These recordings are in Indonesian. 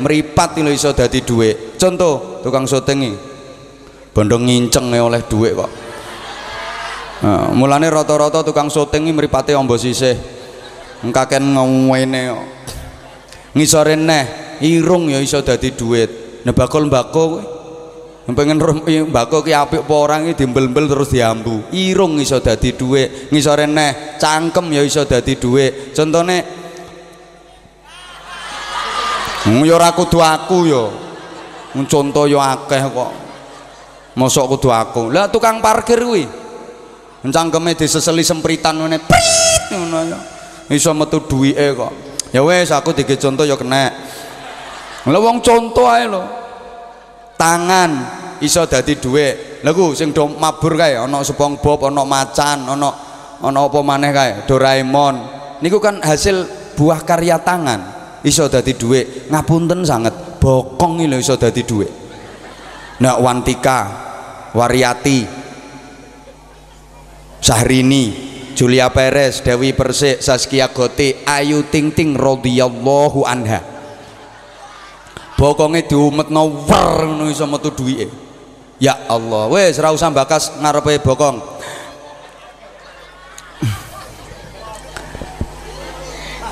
meripat ini bisa jadi duit. Contoh tukang syuting bandeng nginceng oleh duit kok. Nah, mulanya rata-rata tukang syuting meripati ombo sisih ngkaken ngomwene kok ngisorin neh irung ya bisa jadi duit. Nah bakul mbako pengen mbako ki apik apa orang ini dimbel-mbel terus diambu irung bisa jadi duit. Ngisorin neh cangkem ya bisa jadi duit. Contohnya yo ora kudu aku yo. Contoh yo akeh kok. Mosok kudu aku. Lah tukang parkir kuwi. Cangkeme diseseli sempritan ngene. Prit ngono yo. Iso metu duwike kok. Ya wis aku dikek contoh yo kenek. Lah wong contoh ae lho. Tangan iso dadi dhuwit. Lha ku sing do mabur kae ana SpongeBob, ana macan, ana apa maneh kae, Doraemon. Niku kan hasil buah karya tangan. Iso dadi dhuwit. Ngapunten sanget bokong iki iso dadi dhuwit. Nah Wantika, Waryati, Syahrini, Julia Perez, Dewi Persik, Zaskia Gotik, Ayu Ting Ting radhiyallahu anha. Bokonge diumetno wer ngono iso metu dhuwite. Ya Allah, wis ora usah bakas ngarepe bokong.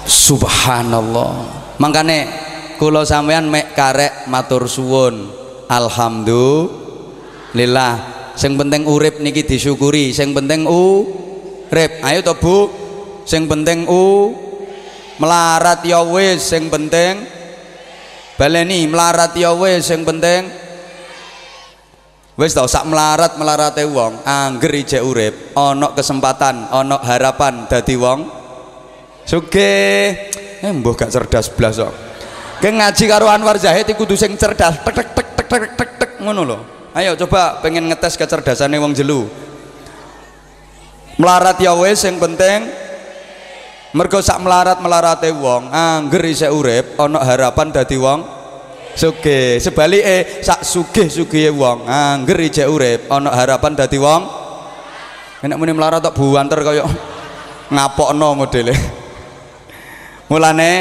Subhanallah. Mangkane kula sampeyan mek karek matur suwun. Alhamdulillah. Sing penting urip niki disyukuri, sing penting urip. Ayo to, Bu. Sing penting melarat ya wis sing penting. Baleni melarat ya wis sing penting. Wis ta sak melarat-melarate wong, angger ijek urip, ana kesempatan, ana harapan dadi wong sugih. Mbah gak cerdas blas kok. Ki ngaji karo Anwar Zahid iku kudu sing cerdas. Tek tek tek tek tek tek ngono lho. Ayo coba pengen ngetes kecerdasane wong jelu. Melarat ya wis sing penting. Mergo sak melarat-melarate wong, angger isih urip, ana harapan dadi wong sugih. Sebalike sak sugih-sugihe wong, angger isih urip, ana harapan dadi wong. Enak muni melarat tok buwanter kaya ngapokno modele. Mulane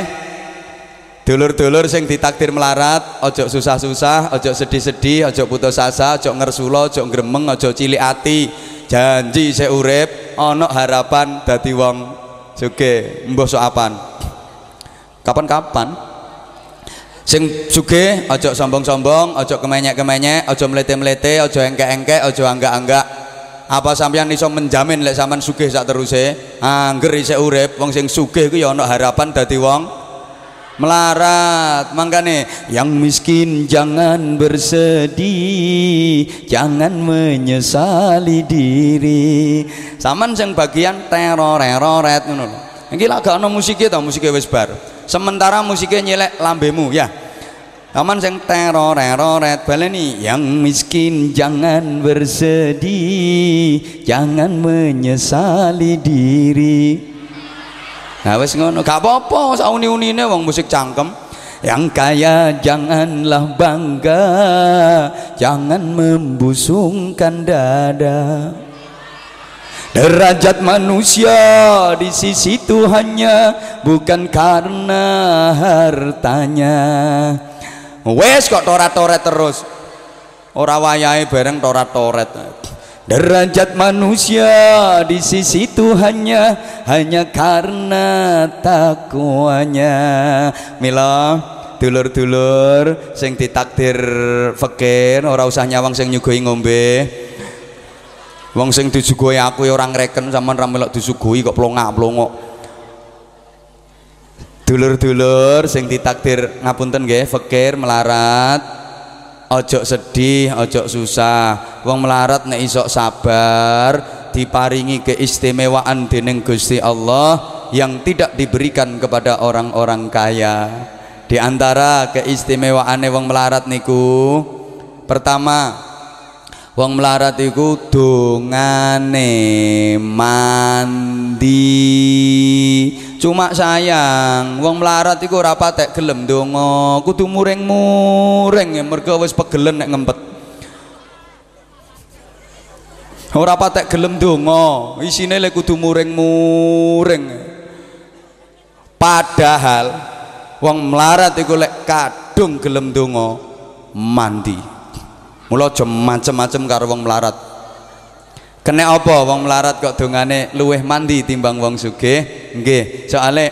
dulur-dulur sing ditakdir melarat ojo susah-susah, ojo sedih-sedih, ojo putus asa, ojo ngersula, ojo gremeng, ojo cilik ati. Janji isih urip ana harapan dadi wong sugih. Mbah sok apan kapan-kapan sing sugih ojo sombong-sombong, ojo kemenyek-kemenyek, ojo mlete-mlete, ojo engke-engke, ojo anggak-anggak. Apa sampeyan iso menjamin lek sampean sugih sak teruse? Angger isih urip, wong sing sugih kuwi ya ana harapan dadi wong melarat. Mangkane yang miskin jangan bersedih, jangan menyesali diri. Saman sing bagian teror-eroret ngono lho. Iki lak gak ana musike ta, musike wis bar. Sementara musike nyelek lambemu ya. Aman sing teror-eroret baleni yang miskin jangan bersedih, jangan menyesali diri. Nah wis ngono gak apa-apa sauni-unine wong musik cangkem. Yang kaya janganlah bangga, jangan membusungkan dada. Derajat manusia di sisi Tuhannya bukan karena hartanya. Wes kok torat-toret terus ora wayahe bareng torat-toret. Derajat manusia di sisi Tuhannya hanya karena takwanya. Mila dulur-dulur sing ditakdir fakir ora usah nyawang sing nyugoi ngombe. Wong sing disugoi aku ya ora ngreken sampean ra melok disugoi kok plongak-plongok. Dulur-dulur sing ditakdir ngapunten nggih fakir melarat ojo sedih, ojo susah. Wong melarat nek iso sabar diparingi keistimewaan dening Gusti Allah yang tidak diberikan kepada orang-orang kaya. Di antara keistimewaane wong melarat niku pertama, wong melarat iku dongane mandi. Cuma sayang wong melarat iku ora patek gelem donga, kudu muring-muring mergo wis pegelen nek ngempet. Ora patek gelem donga, isine lek kudu muring-muring. Padahal wong melarat iku lek kadung gelem donga mandi. Mula aja macem-macem karo wong melarat. Kena apa wong melarat kok dongane luweh mandi timbang wong sugih? Nggih, soale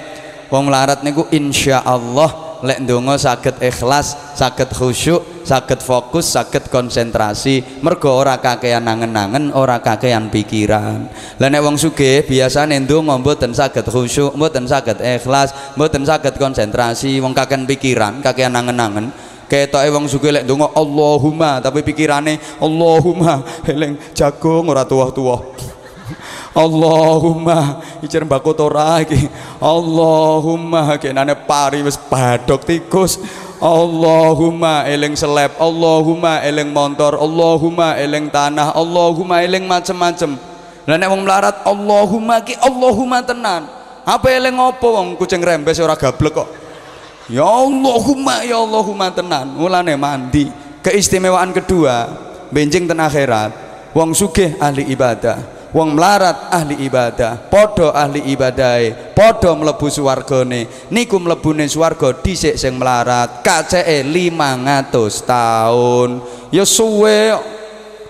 wong melarat niku insyaallah lek ndonga saged ikhlas, saged khusyuk, saged fokus, saged konsentrasi, mergo ora kakean angen-angen, ora kakean pikiran. Lah nek wong sugih biasane ndonga mboten saged khusyuk, mboten saged ikhlas, mboten saged konsentrasi, wong kakean pikiran, kakean angen-angen. Ketoke wong sugih lek ndonga Allahumma tapi pikirane Allahumma eling jagung ora tuwuh-tuwuh. Allahumma icer mbako tora iki. Allahumma kenane pari wis badhok tikus. Allahumma eling seleb, Allahumma eling montor, Allahumma eling tanah, Allahumma eling macem-macem. Lah nek wong melarat Allahumma ki Allahumma tenan. Apa eling opo wong kucing rembes ora gablek kok. Ya Allahumma tenan. Mulane mandi. Keistimewaan kedua, benjing ten akhirat. Wong sugih ahli ibadah. Wong melarat ahli ibadah, podo ahli ibadahe, podo mlebu swargane. Niku mlebune swarga dhisik sing melarat, kaceke 500 tahun. Ya suwe.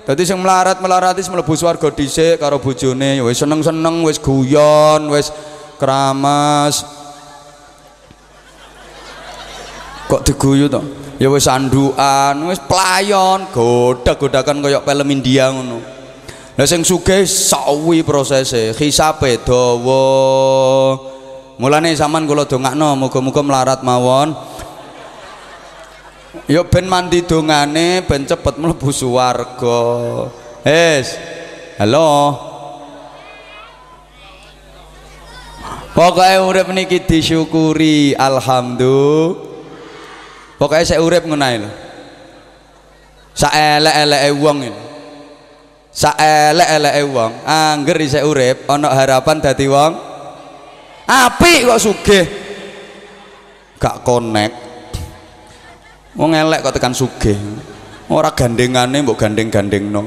Dadi sing melarat wis mlebu swarga dhisik karo bojone, ya wis seneng-seneng, wis guyon, wis kramas. Kok diguyu to? Ya wis andukan, wis playon, godhak-godhakan kaya film India ngono. Lah sing sugih sawi prosese, hisabe dawa. Mulane sampean kula dongakno muga-muga melarat mawon. Ya ben mandi dongane ben cepet mlebu swarga. Wis. Halo. Pokoke urip niki disyukuri, alhamdulillah. Pokoke sik urip ngono ae lho. Sak elek-eleke wong iki. Saelek-eleke wong angger isih urip ana harapan dadi wong apik kok sugih gak konek wong elek kok tekan sugih ora gandengane mbok gandeng-gandengno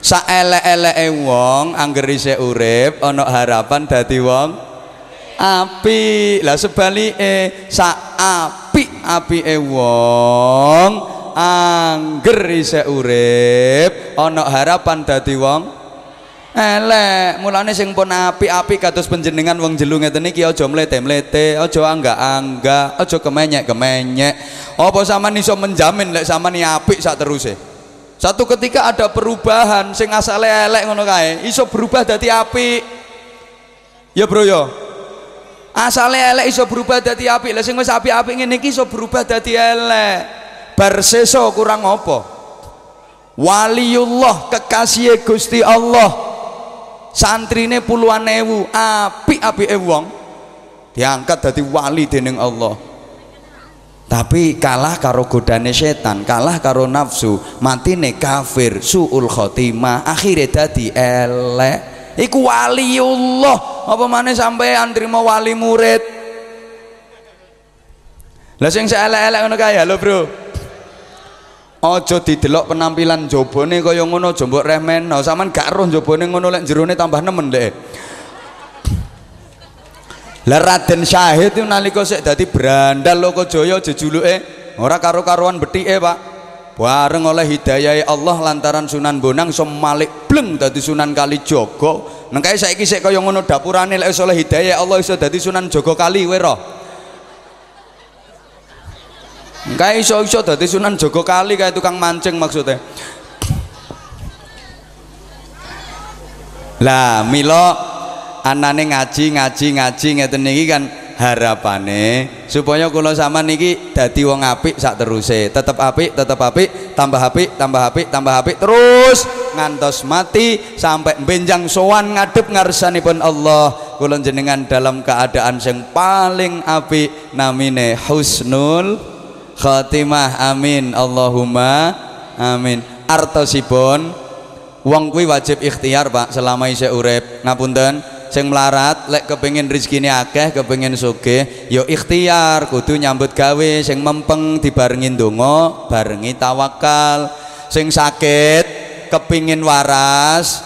saelek-eleke wong angger isih urip ana harapan dadi wong apik lah sebalike sak apik-apike wong angger isih urip ana harapan dadi wong elek mulane sing pun apik-apik kados panjenengan wong jelu ngeten iki aja mlete-mlete aja anggak-anggak aja kemenyek-kemenyek apa sampean iso menjamin lek sampean apik sateruse satu ketika ada perubahan sing asale elek ngono kae iso berubah dadi apik ya bro ya asale elek iso berubah dadi apik lek sing wis apik-apik ngene iki iso berubah dadi elek barseso kurang apa waliullah kekasih Gusti Allah santrine puluhan ewu apik-apike wong diangkat dadi wali dening Allah tapi kalah karo godane setan kalah karo nafsu matine kafir suul khotimah akhire dadi elek iku waliullah apa maneh sampean trimo wali murid lha sing elek-elek ngono kae lho bro aja didelok penampilan jabone kaya ngono aja mbok remehno sampean gak roh jabone ngono lek jerone tambah nemen lek la Raden Zahid nalika sik dadi brandal Lokajaya jejuluke ora karo-karuan bethike Pak bareng oleh hidayahe Allah lantaran Sunan Bonang iso malik bleng dadi Sunan Kalijaga nang kae saiki sik kaya ngono dapurane lek oleh hidayahe Allah iso dadi Sunan Jogokali kowe roh kae iso-iso dadi Sunan Jogokali kae tukang mancing maksudnya lah mila anane ngaji ngeten niki kan harapane supaya kula sampean niki dadi wong apik sateruse tetep apik tambah apik terus ngantos mati sampai benjang sowan ngadep ngarsanipun Allah kula jenengan dalam keadaan sing paling apik namine husnul khatimah amin Allahumma amin artosipun wong kuwi wajib ikhtiar Pak selama isih urip ngapunten sing melarat lek kepengin rezekine akeh kepengin sugih ya ikhtiar kudu nyambut gawe sing mempeng dibarengi ndonga barengi tawakal sing sakit kepengin waras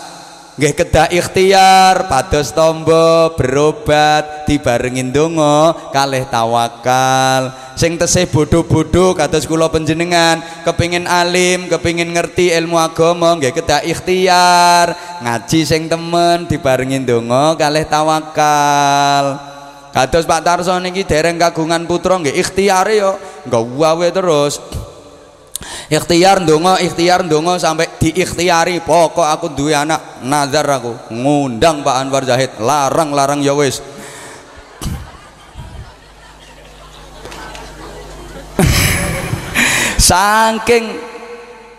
nggih kedah ikhtiar pados tombo berobat dibarengin donga kalih tawakal. Sing tesih bodho-bodho kados kula panjenengan kepingin alim, kepingin ngerti ilmu agama, nggih kedah ikhtiar ngaji sing temen dibarengin donga kalih tawakal. Kados Pak Tarso niki dereng kagungan putra nggih ikhtiare yo nggawe terus. Ikhtiar ndonga sampai diikhtiari pokok aku duwe anak nazar aku ngundang Pak Anwar Zahid larang ya wis. Saking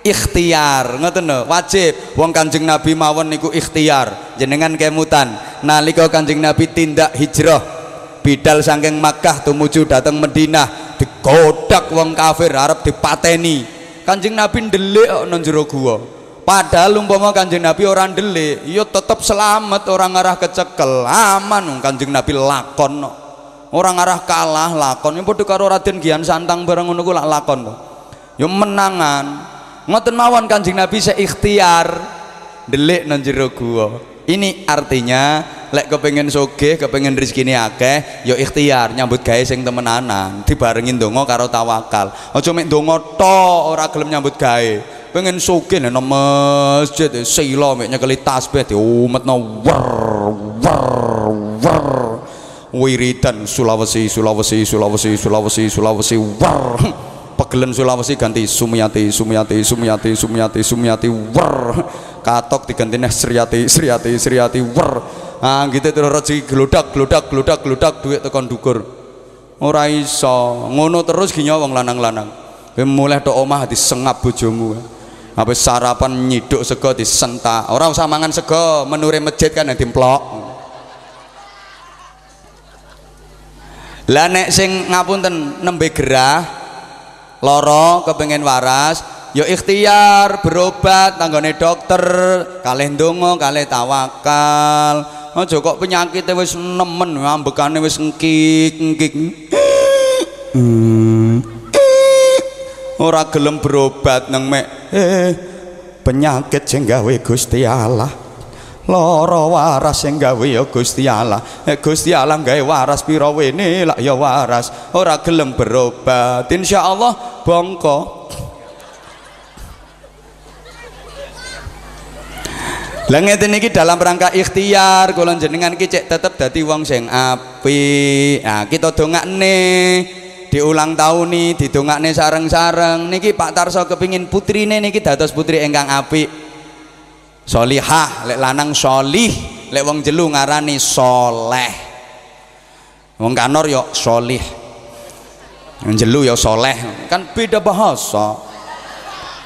ikhtiar ngoten lho wajib wong Kanjeng Nabi mawon niku ikhtiar jenengan kemutan nalika Kanjeng Nabi tindak hijrah bidal saking Makkah tumuju dateng Madinah digodak wong kafir arep dipateni Kanjeng Nabi ndelik nang jero gua. Padahal umpama Kanjeng Nabi orang ndelik, ya tetep selamat orang arah kecekel, aman Kanjeng Nabi lakon. Orang arah kalah lakon, padha karo Raden Kian Santang bareng ngono ku lakon. Ya menangan. Ngoten mawon Kanjeng Nabi seikhtiar ndelik nang jero gua. Ini artinya lek kepengin sugih, kepengin rezekine akeh, ya ikhtiar nyambut gawe sing temenanan, dibarengi ndonga karo tawakal. Aja mek ndonga tok ora gelem nyambut gawe. Pengen sugih nang masjid sila mek nyekeli tasbih diumetno wer. Wiridan Sulawesi wer. Pegelen Sulawesi ganti Sumiyati wer. Katok diganti neh Sriyati wer. Ah gitu terus rezeki gludak duit tekan dukur ora iso ngono terus ginya wong lanang-lanang mulai tok omah disengap bojomu habis sarapan nyiduk sego disentak ora usah mangan sego menure masjid kan yang dimplok lah nek sing ngapunten nembe gerah lara kepengin waras ya ikhtiar berobat tanggane dokter kalih ndonga kalih tawakal. Aja kok penyakitnya wis nemen ambekane wis engkik ora gelem berobat nang mek penyakit sing gawe Gusti Allah lara waras sing gawe ya Gusti Allah Gusti Allah gawe waras pira wene lak ya waras ora gelem berobat insyaallah bongko. Lah ngeten iki dalam rangka ikhtiar kula jenengan iki cek tetep dadi wong sing apik. Nah, kita dongakne diulang taune didongakne sareng-sareng. Niki Pak Tarso kepingin putrine niki dados putri ingkang apik. Solihah, lek lanang solih, lek wong jelu ngarani soleh. Wong kanor yo solih. Wong jelu yo soleh. Kan beda bahasa.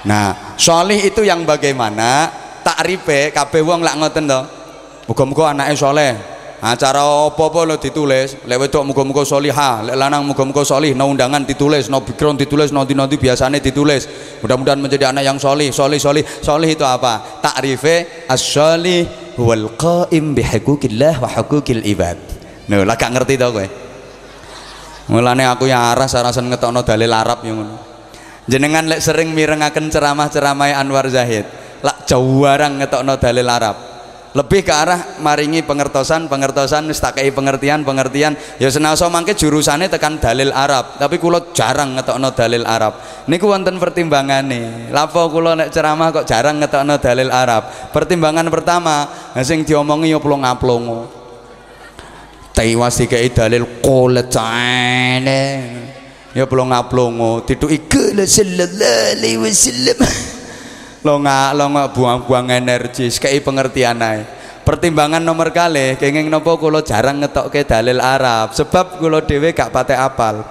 Nah, solih itu yang bagaimana? Takribe kabeh wong lak ngoten to. Muga-muga anake saleh. Acara apa-apa lho ditulis, lek wedok muga-muga salihah, lek lanang muga-muga salih, no undangan ditulis, no background ditulis, nanti-nanti biasane ditulis. Mudah-mudahan menjadi anak yang salih. Salih itu apa? Takribe as-salih huwal qaim bi huquqillah wa huquqil ibad. Lho, lak gak ngerti to kowe. Mulane aku ya aras-arasen ngetokno dalil Arab yo ngono. Jenengan lek sering mirengaken ceramah-ceramahe Anwar Zahid lak jawarang ngetokno dalil Arab lebih ke arah maringi pengertosan wis tak kei pengertian ya senasa mangke jurusane tekan dalil Arab tapi kula jarang ngetokno dalil Arab niku wonten pertimbangane lha kula nek ceramah kok jarang ngetokno dalil Arab pertimbangan pertama sing diomongi ya plong-aplongo tewas dikei dalil qoletane ya plong-aplongo dituki qala sallallahu alaihi wasallam longa buang-buang energi sekei pengertian ae. Pertimbangan nomor kalih kenging napa kula jarang ngetokke dalil Arab sebab kula dhewe gak patek apal.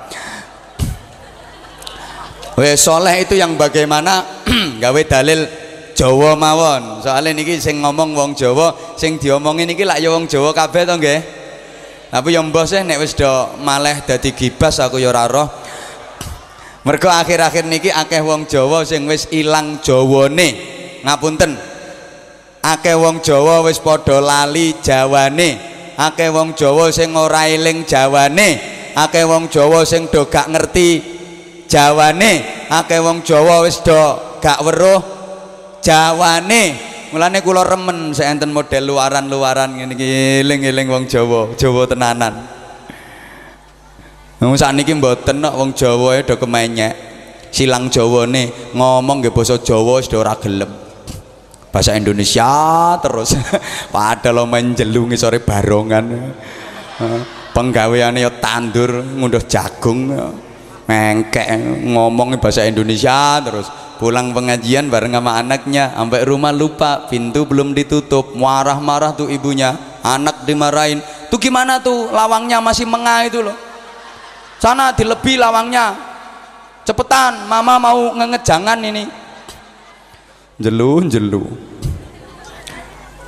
Wis saleh itu yang bagaimana gawe dalil Jawa mawon. Soale niki sing ngomong wong Jawa sing diomongin niki lak ya wong Jawa kabeh to nggih. Tapi ya mbah sih nek wis do maleh dadi gibas aku ya ora roh. Mergo akhir-akhir niki akeh wong Jawa sing wis ilang jawane. Ngapunten. Akeh wong Jawa wis padha lali jawane. Akeh wong Jawa sing ora eling jawane. Akeh wong Jawa sing do gak ngerti jawane. Akeh wong Jawa wis do gak weruh jawane. Mulane kula remen sik enten model luaran-luaran ngene iki, eling-eling wong Jawa, Jawa tenanan. Wong sakniki mboten kok wong Jawa do kemenyek. Silang Jawane ngomong nggih basa Jawa wis ora gelem. Bahasa Indonesia terus padahal menjelungi sore barongan. Penggaweane ya tandur, ngunduh jagung. Mengkek ngomong bahasa Indonesia terus. Pulang pengajian bareng sama anaknya, sampai rumah lupa pintu belum ditutup, marah-marah tuh ibunya, anak dimarahin, tuh gimana tuh lawangnya masih mengah itu loh, sana dilebih lawangnya, cepetan mama mau ngejangan ini, jelu,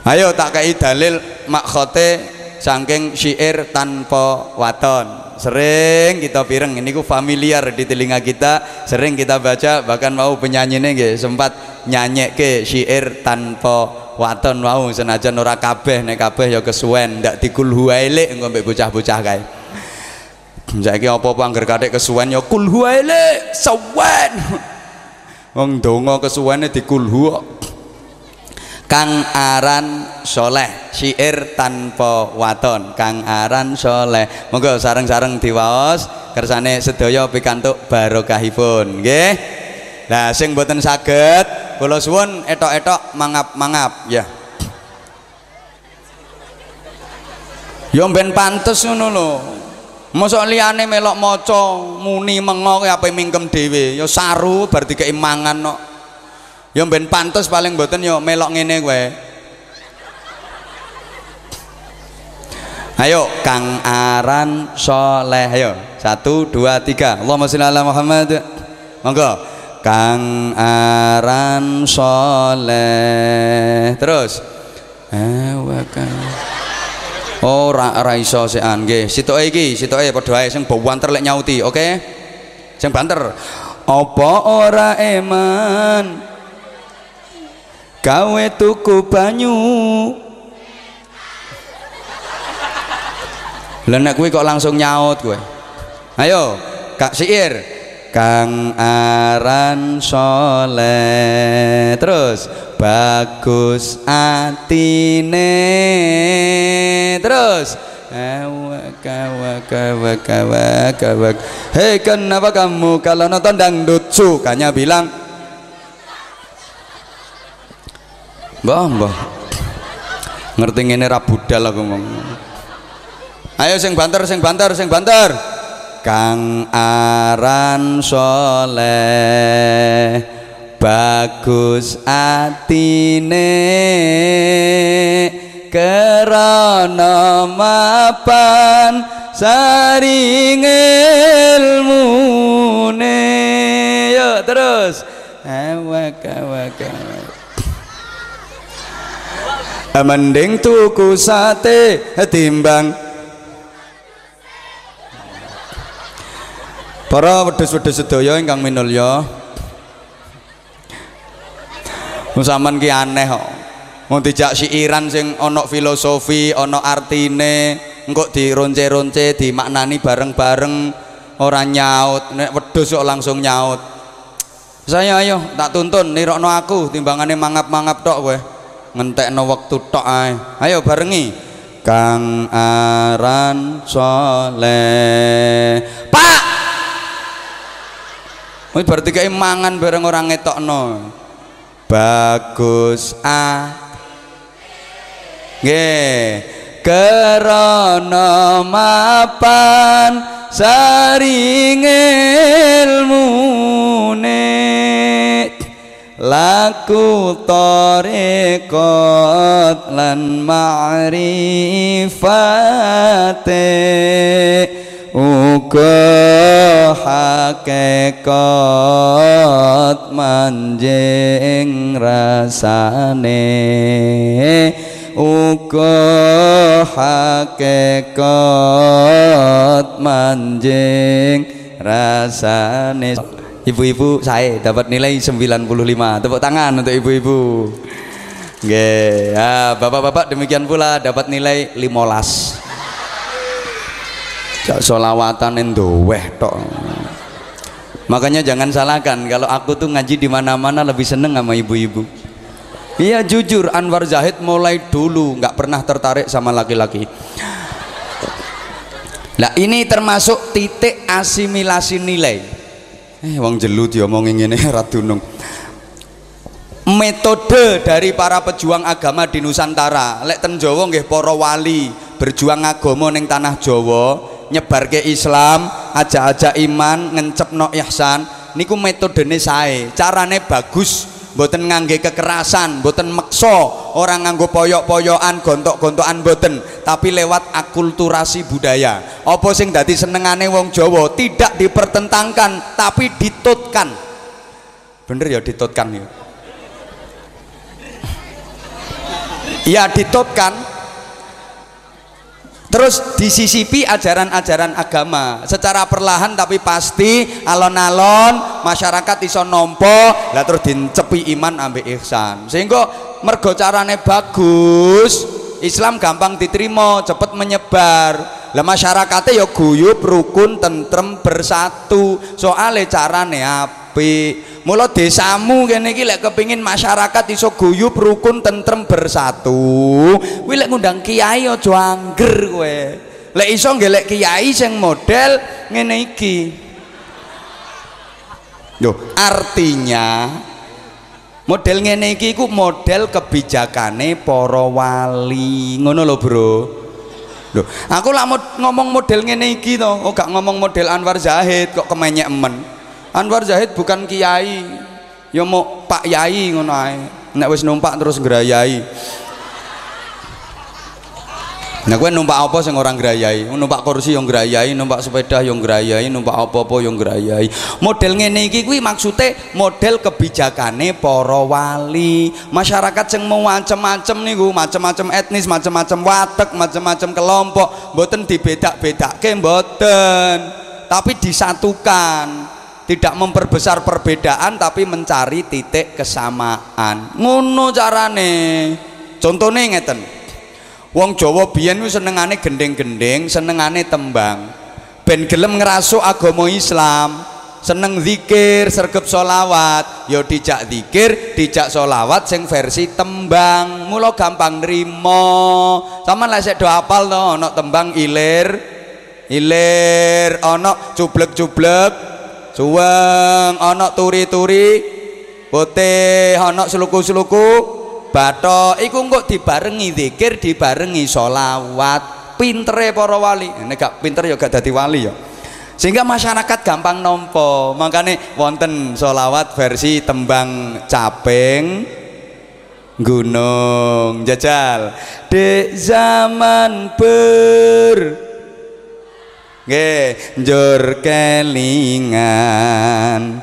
ayo tak kei dalil makhote saking syair tanpa waton. Sering kita pireng, ini ku familiar di telinga kita, sering kita baca, bahkan mau penyanyinya nggih sempat nyanyi ke syair tanpa waton mau senajan ora kabeh, nek kabeh ya kesuwen, ndak dikulhu aile engko mbek bocah-bocah kae. Saiki apa-apa angger kathik kesuwen ya kulhu aile, sawen. Wong donga kesuwene dikulhu kok. Kang aran Soleh, syair tanpa waton. Kang aran Soleh, monggo sareng-sareng diwaos kersane sedaya pikantuk barokahipun nggih. Lah sing mboten saged kula suwun etok-etok mangap-mangap ya. Yo ben pantes ngono lho. Mosok liyane melok maca muni mengo ki ape mingkem dhewe ya saru bar dikeki mangan kok. Ya ben pantes paling mboten yo melok ngene kowe. Ayo kang aran Soleh ayo 1 2 3 Allahumma sholli ala Muhammad. Monggo kang aran Soleh terus ora iso sekan nggih sitoke iki sitoke padha ae sing bawanter lek nyauti oke okay? Sing banter apa ora eman gawe tuku banyu. Lah nek kowe kok langsung nyaut kowe. Ayo, Kak Syair. Kang aran Soleh. Terus bagus atine. Terus awak. Hei, kenapa kamu kalau nonton dangdut sukanya bilang mbah ngerti ngene ra budal aku ngomong. Ayo sing banter kang aran Soleh bagus atine kerana mapan saring ilmune. Yo terus awak mending tuku sate timbang para wedhus-wedhus sedaya ingkang minulya. Wong sampean ki aneh kok. Wong dijak syairan sing ana filosofi, ana artine, engko dironce-ronce, dimaknani bareng-bareng, ora nyaut. Nek wedhus kok langsung nyaut. Saya ayo tak tuntun nirokno aku timbangane mangap-mangap tok kowe. Ngentekno waktu tok ae. Ayo barengi kang aran Soleh. Pak. Wis berarti kaya mangan bareng ora ngetokno. Bagus ah. Nggih, kerana mapan saring ilmune. Laku tarekot lan ma'rifate uga hakikat manjing rasane uga hakikat manjing rasane. Ibu-ibu saya dapat nilai 95. Tepuk tangan untuk ibu-ibu. Nggih. Ah, bapak-bapak demikian pula dapat nilai 15. Jak selawatan ndoweh tok. Makanya jangan salahkan kalau aku tuh ngaji di mana-mana lebih seneng sama ibu-ibu. Iya jujur, Anwar Zahid mulai dulu nggak pernah tertarik sama laki-laki. Nah ini termasuk titik asimilasi nilai. Wong jelut ya omongin ini radunung. Metode dari para pejuang agama di Nusantara, lek ten Jawa nggih para wali berjuang agama ning tanah Jawa, nyebarke Islam, aja-aja iman, ngencepno ihsan. Niku metodene sae, carane bagus, mboten ngangge kekerasan, mboten meksa, ora nganggo poyok-poyokan, gontok-gontokan mboten, tapi lewat akulturasi budaya. Apa sing dadi senengane wong Jawa tidak dipertentangkan tapi ditutkan. Bener ya ditutkan ya. Ya ditutkan, terus disisipi ajaran-ajaran agama secara perlahan tapi pasti, alon-alon masyarakat iso nompo lah, terus dincepi iman ambek ihsan, sehingga mergo carane bagus Islam gampang diterima, cepet menyebar lah, masyarakatnya ya guyub, rukun, tentrem, bersatu, soalnya carane apik. Mula desamu kene iki lek kepengin masyarakat iso guyub, rukun, tentrem, bersatu, kuwi lek ngundang kiai aja angger kowe. Lek iso nggelek kiai sing model ngene iki. Loh, artinya model ngene iki iku model kebijakane para wali. Ngono lho, Bro. Loh, aku lak ngomong model ngene iki to, oh gak ngomong model Anwar Zahid kok kemenyek men. Anwar Zahid bukan kiai, ya mau Pak Yai ngono ae. Nek wis numpak terus ngrayai. Nek kowe numpak apa sing ora ngrayai? Numpak kursi yo ngrayai, numpak sepeda yo ngrayai, numpak apa-apa yo ngrayai. Model ngene iki kuwi maksude model kebijakane para wali. Masyarakat sing mau macem-macem niku, macem-macem etnis, macem-macem watek, macem-macem kelompok, mboten dibedak-bedake mboten, tapi disatukan. Tidak memperbesar perbedaan tapi mencari titik kesamaan. Ngono carane. Contone ngeten. Wong Jawa biyen ku senengane gendeng-gendeng, senengane tembang. Ben gelem ngrasuk agama Islam, seneng zikir, sregep sholawat, ya dijak zikir, dijak sholawat sing versi tembang. Mula gampang nrimo. Sampeyan lek sik do apal to ana tembang ilir, ilir, ana cublek-cublek suweng, onok turi-turi putih, onok seluku-seluku batok, iku kok dibarengi zikir, dibarengi sholawat. Pintere para wali, ini gak pinter ya gak dadi wali ya, sehingga masyarakat gampang nompo. Makanya wonten sholawat versi tembang caping gunung jajal di zaman ber njur kelingan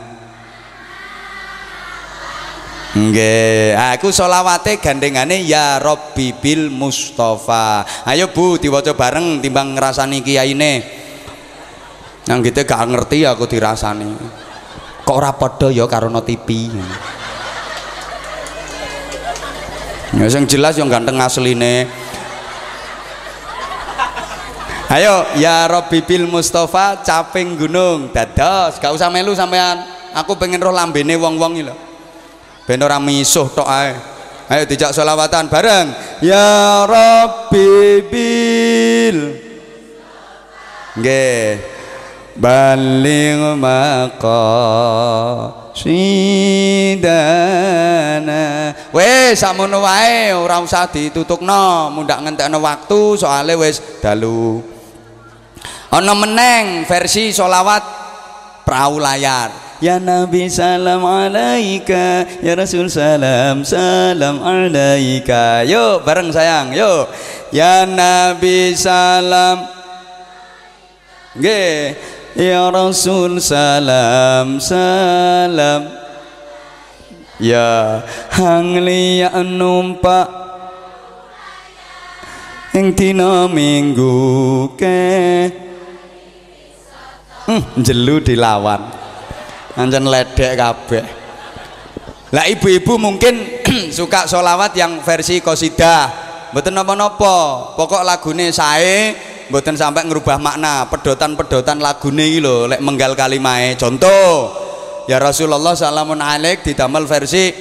nggih. Aku sholawate gandengane ya Rabbi bil Mustafa. Ayo Bu diwaca bareng timbang ngrasani kiyaine. Nang kite gak ngerti aku dirasani. Kok ora padha ya karo no TV. Ya sing jelas ya ganteng asline. Ayo ya Rabbi bil Mustafa caping gunung dados, gak usah melu sampean. Aku pengen roh lambene wong-wong iki lho. Ben ora misuh tok ae. Ayo dijak selawatan bareng. Ya Rabbi bil nggih. Baligh maqasidana. Wes samono wae ora usah ditutukno, mundak ngentekno waktu soalé wis dalu. Ono meneng versi sholawat perahu layar. Ya Nabi salam alaika, ya Rasul salam salam alaika. Yuk bareng sayang, yuk. Ya Nabi salam, nggih. Ya Rasul salam salam. Ya hangli ya numpak ing dina minggu ke. Jelu dilawan ancen ledek kabeh. Lah ibu-ibu mungkin suka sholawat yang versi qasidah. Mboten napa-napa, pokok lagune sae, mboten sampai ngerubah makna. Pedotan-pedotan lagune iki lho lek menggal kalimahe. Contoh, ya Rasulullah sallamun alaik didamel versi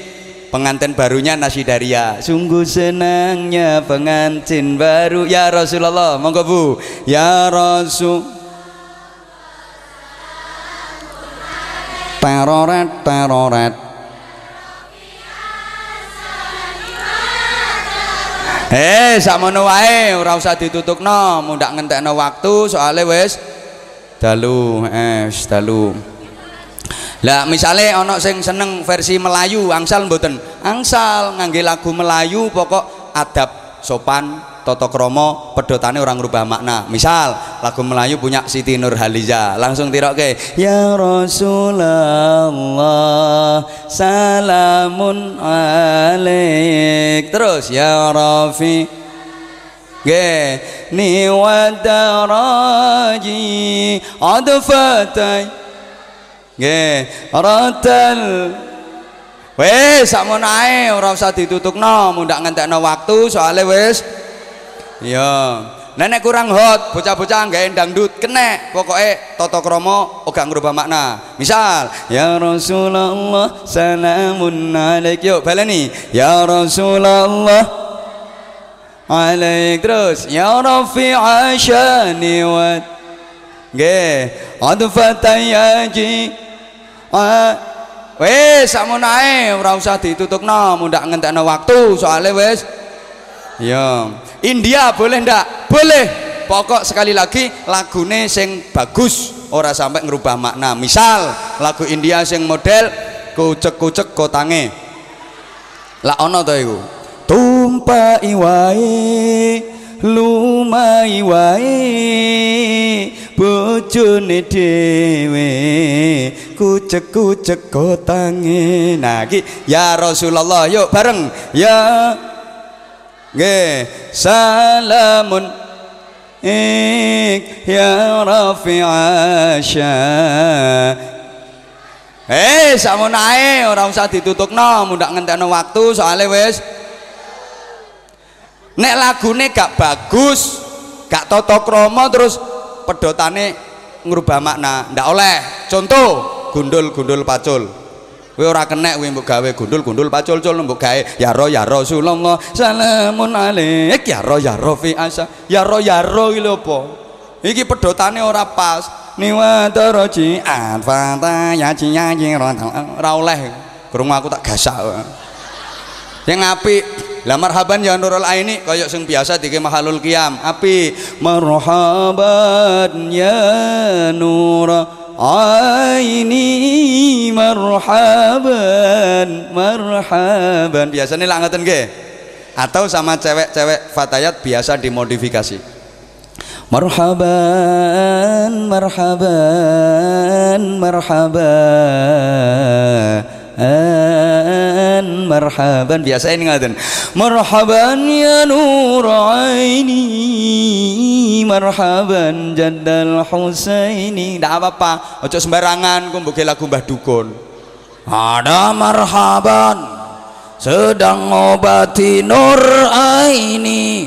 pengantin barunya nasi daria. Sungguh senangnya pengantin baru ya Rasulullah. Monggo Bu. Ya Rasul. Tarorat tarorat. Sakmono wae ora usah ditutupno, mundak ngentekno waktu soalnya wis dalu dalu. Lah misalnya ono sing seneng versi Melayu, angsal mboten, angsal ngangge lagu Melayu pokok adab sopan tata krama pedotane orang rubah makna. Misal lagu Melayu punya Siti Nurhaliza langsung tirokke ya Rasulullah salamun alaik, terus ya Rafi ni wadaraji adfatai rotel. Wes sakmono ae ora usah ditutupno, mundak ngentekno waktu soalnya wes. Iya. Nek kurang hot, bocah-bocah gawe dangdut kenek, pokoke tata krama ora ngrubah makna. Misal, ya Rasulullah salamun alaik. Yo baleni. Ya Rasulullah alaik, terus ya Rafi ashani wa adfatayji. Wes sakmono ae ora usah ditutupno, mundak ngentekno waktu soalnya wes. Ya, India boleh ndak? Boleh. Pokok sekali lagi lagune sing bagus, ora sampai ngerubah makna. Misal lagu India sing model kucek-kucek kotange. Lah ono to iku. Tumpai wae lumai wae bojone dhewe kucek-kucek kotange. Nah iki ya Rasulullah, yuk bareng ya salamun ik ya Rafi'a Syah. Sakmono ae ora usah ditutupno, mundak ngentekno waktu soalnya wis. Nek lagune gak bagus, gak tata krama terus pedotane ngrubah makna, ndak oleh. Contoh, gundul-gundul pacul. Kowe ora kenek kowe mbok gawe gundul-gundul pacul-cul mbok gawe ya Rasulullah salamun alaik ya Rafi Asa. Ya ro iki lho apa? Iki pedotane ora pas. Niwataraji anfata ya jinyaji ora oleh. Krungu aku tak gasak. Sing apik la marhaban ya Nurul Aini, koyok sing biasa dike mahalul qiyam api marhaban ya Nurul Aini marhaban marhaban. Biasane lak ngoten nggih, atau sama cewek-cewek fatayat biasa dimodifikasi marhaban marhaban marhaban marhaban. Biasa ini ngaten marhaban ya Nur Aini marhaban jandal Husaini. Ndak apa-apa, ojo sembarangan ku mbok lagu Mbah Dukun. Ada marhaban sedang ngobati Nur Aini,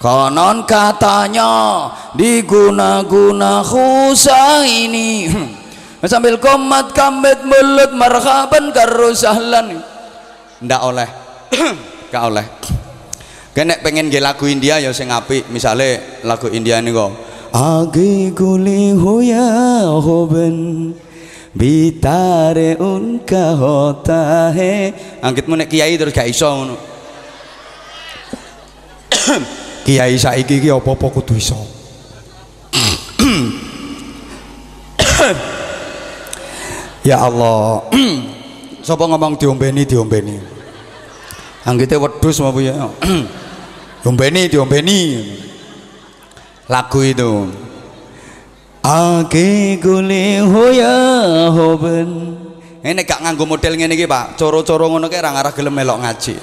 konon katanya diguna-guna Husaini. Sambil komat kambet mulut marhaban karo sahlan. Ndak oleh. Gak oleh. Nek pengen nggih lagu India ya sing apik. Misale lagu India niku Age guli hoya hoben bitare unka hota he. Angkitmu nek kiai terus gak iso ngono. Kiai saiki iki apa-apa kudu iso. Ya Allah, sapa ngomong diombeni. Anggite wedhus apa ya? Diombeni. Lagu itu. Age gule hoya hoben. Ini gak nganggo model ngene iki, Pak. Coro-coro ngono ki ra ngarah gelem melok ngaji.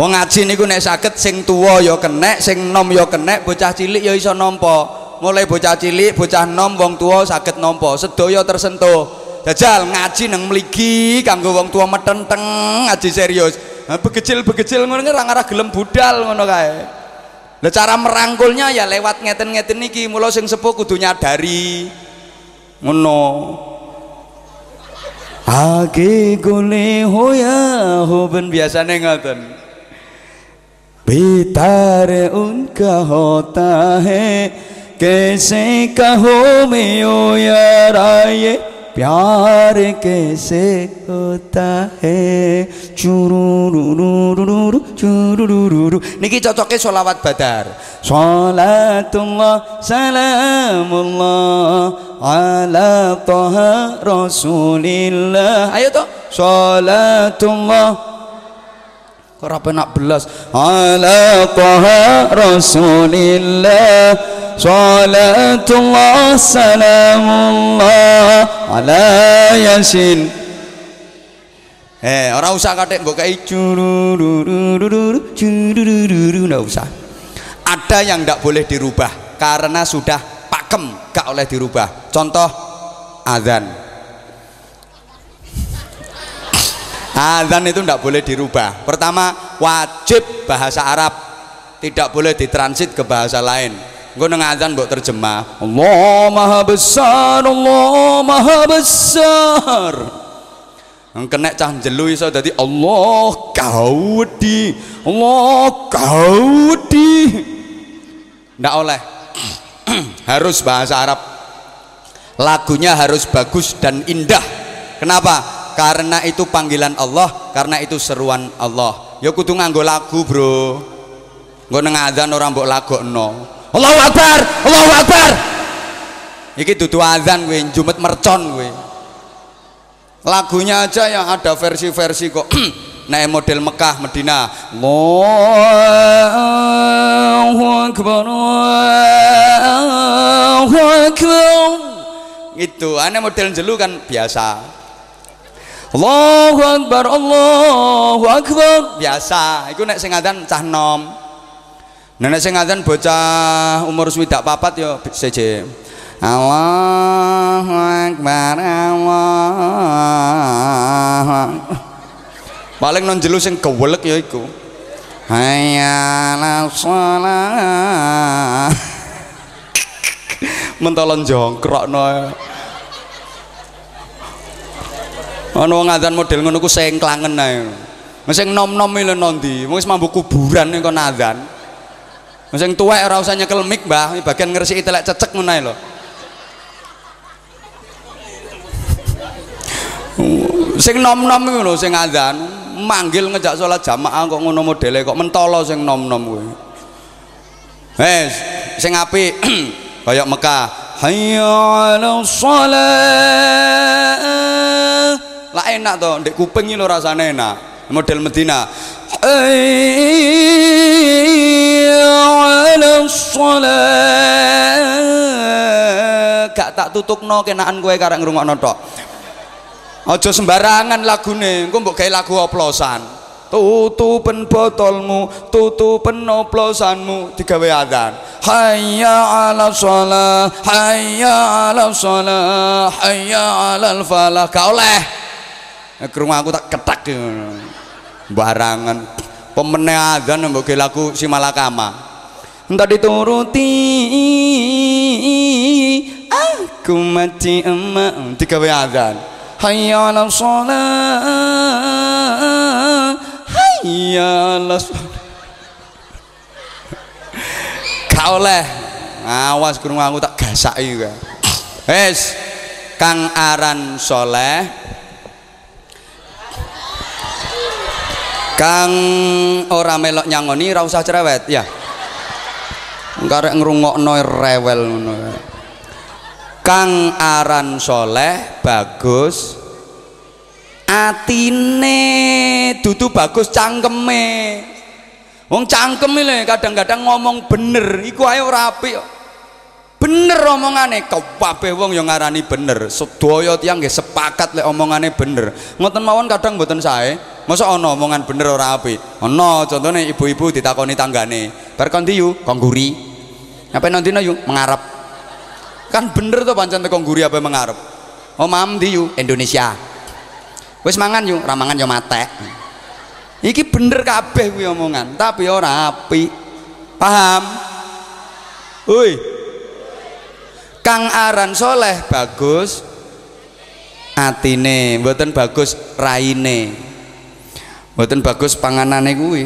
Wong ngaji niku nek saged sing tuwa ya kenek, sing nom ya kenek, bocah cilik ya iso nampa. Mulai bocah cilik, bocah nom, wong tuwa saged nampa. Sedaya tersentuh. Jajal ngaji nang mligi kanggo wong tua metenteng, ngaji serius. Begecil-begecil ngono ki ora gelem budal ngono kae. Lah cara merangkulnya ya lewat ngeten-ngeten niki, mula sing sepuh kudu nyadari. Ngono. Ake gule hoya hoben biasane ngoten. Bitare unka hota hai kaise kaho mein o yaar ye pyar kaise hota hai churururururu chururururu. Niki cocoknya sholawat badar. Sholatullah salamullah ala toha rasulillah. Ayo toh sholatullah kok rapi nak belas ala toha rasulillah sholatullah salamullah ala yasin. Orang usah kadek buka cururururururu curururururu, nggak usah. Ada yang tidak boleh dirubah karena sudah pakem, gak oleh dirubah. Contoh azan. Azan itu tidak boleh dirubah. Pertama, wajib bahasa Arab, tidak boleh ditransit ke bahasa lain. Gue neng azan buat terjemah. Allah Maha Besar, Allah Maha Besar. Kena cah jelui so, jadi Allah kau di, Allah kau di, tidak oleh. Harus bahasa Arab, lagunya harus bagus dan indah. Kenapa? Karena itu panggilan Allah, karena itu seruan Allah. Ya kudu nganggo lagu, bro. Nggo nang azan ora mbok lagokno Allahu Akbar, Allahu Akbar. Iki dudu azan kowe jumet mercon kowe. Lagunya aja yang ada versi-versi kok. Nah model Mekah Medina Allahu Akbar Allahu Akbar itu aneh model jelu kan biasa. Allahu Akbar biasa. Iku nek sing ngaten cah nom. Nek sing ngaten bocah umur 24 yo seje. Allahu Akbar Allahu Akbar. Paling non jelu sing kewelek ya iku. Hayya shalah. Mentolon jongkrokno. Ana wong azan model ngono ku sengklangen ae. Sing nom-nom lho nondi? Wong wis mambu kuburan kok azan. Sing tuwek ora usah nyekel mic, Mbah, bagian ngresiki telek cecek ngono ae lho. Sing nom-nom iku lho sing azan. Manggil ngejak sholat jamaah kok ngono modele kok mentolo sing nom-nom kuwi. Sing apik kaya Mekah. Hayya 'alal shalah. Lah enak to ndek kuping iki lho rasane enak. Model Medina. Hayya 'alal shalah. Gak tak tutupno kenaan kowe karek ngrungokno tok. Aja sembarangan lagune, engko mbok gawe lagu oplosan. Tutupen botolmu, tutupen oplosanmu, digawe azan. Hayya 'alal shalah, hayya 'alal shalah, hayya 'alal falah. Gak oleh. Nek rumah aku tak ketak ngono. Barangan pemene azan mbok gawe lagu si Malakama. Entar dituruti aku mati emak digawe azan. Hayya 'alal shalah, hayya 'alal shalah. Kau leh, awas kurung aku tak gasak juga. Kang aran soleh, kang ora melok nyangoni, ora usah cerewet ya. Engkau ngrungokno rewel ngono. Kang aran soleh bagus atine dudu bagus cangkeme. Wong cangkeme lho kadang-kadang ngomong bener iku ae ora apik. Bener omongane kabeh wong ya ngarani bener. Sedaya tiyang nggih sepakat lek omongane bener. Ngoten mawon kadang mboten sae. Mosok ana omongan bener ora apik. Ana contone ibu-ibu ditakoni tanggane, "Bar kondi yu?" "Kongguri." "Apa nondina yu?" "Mengarep." Kan bener tuh pancen teko ngguri apa mengarep. Oh mam di yu Indonesia. Wis mangan yu, ra mangan yo matek. Iki bener kabeh kuwi omongan, tapi ora apik. Paham? Oi. Kang aran soleh bagus atine, mboten bagus raine, mboten bagus panganane kuwi.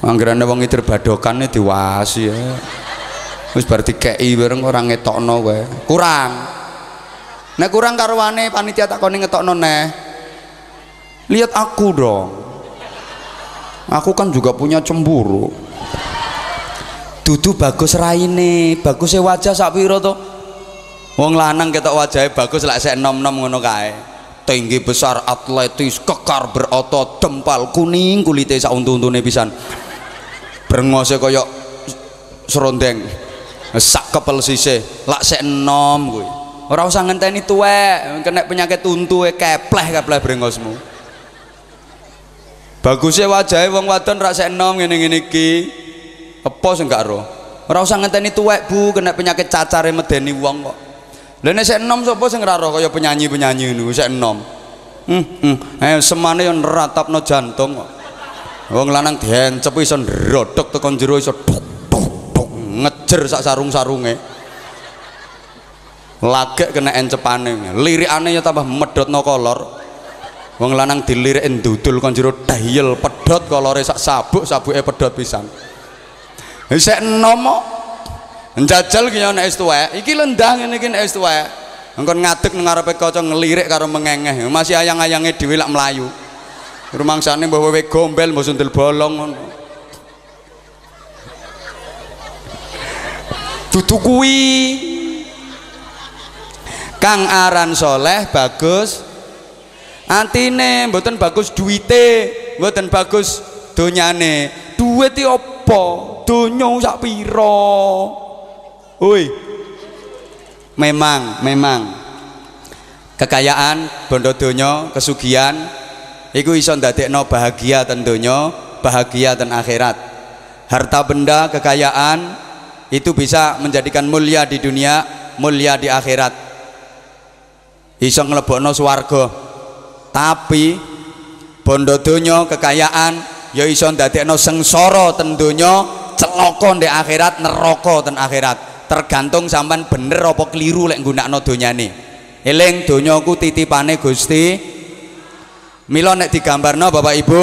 Anggerane wong ider badokane diwasi ya. Wis bar dikeki bareng ora ngetokno wae. Kurang. Nek kurang karuane panitia takone ngetokno neh. Lihat aku dong. Aku kan juga punya cemburu. Dudu bagus raine, bagus wajah sak pira to? Wong lanang ketok wajahe bagus lek sek nom-nom ngono kae. Tinggi besar, atletis, kekar, berotot, dempal kuning, kulite sak untu-untune pisan. Brengose kaya serondeng. Sak kepel sisih, lak sek enom kuwi. Ora usah ngenteni tuwek, kena penyakit untuke kepleh-kepleh brengosmu. Baguse wajahe wong wadon rak sek enom ngene-ngene iki. Apa sing gak ero? Ora usah ngenteni tuwek, Bu, kena penyakit cacare medeni wong kok. Lene sik enom sapa sing ora roh kaya penyanyi-penyanyi niku sik enom. Semane yo ratapno jantung kok. Wong lanang diencep iso ndrodhok teko jero iso tok tok tok ngejer sak sarung-sarunge. Lagek kena encepane. Lirikane yo tambah medhotno kolor. Wong lanang dilirik ndudul kon jero dayel pedhot kolore sak sabuk, sabuke pedhot pisan. Sik enom kok. Njajal ki ana estuwe, iki lendah ngene iki nek estuwe. Engkon ngadeg nang ngarepe kaca ngelirik karo mengengeh, masih ayang-ayange dhewe lak mlayu. Rumangsane mbah wewe gombel mbah sundel bolong ngono. Dudu kuwi. Kang aran soleh bagus atine, mboten bagus duwite, mboten bagus donyane. Duwit iki apa? Donya sak pira? Oi, memang kekayaan, bondo donya, kesugihan, iku iso ndadekno bahagia ten donya, bahagia ten akhirat. Harta benda, kekayaan itu bisa menjadikan mulia di dunia, mulia di akhirat. Iso nglebokno swarga. Tapi bondo donya, kekayaan, ya iso ndadekno sengsara ten donya, celaka ndek akhirat, neraka ten akhirat. Tergantung sampean bener apa keliru lek nggunakno donyane. Eling donyaku titipane Gusti. Mila nek digambarno Bapak Ibu,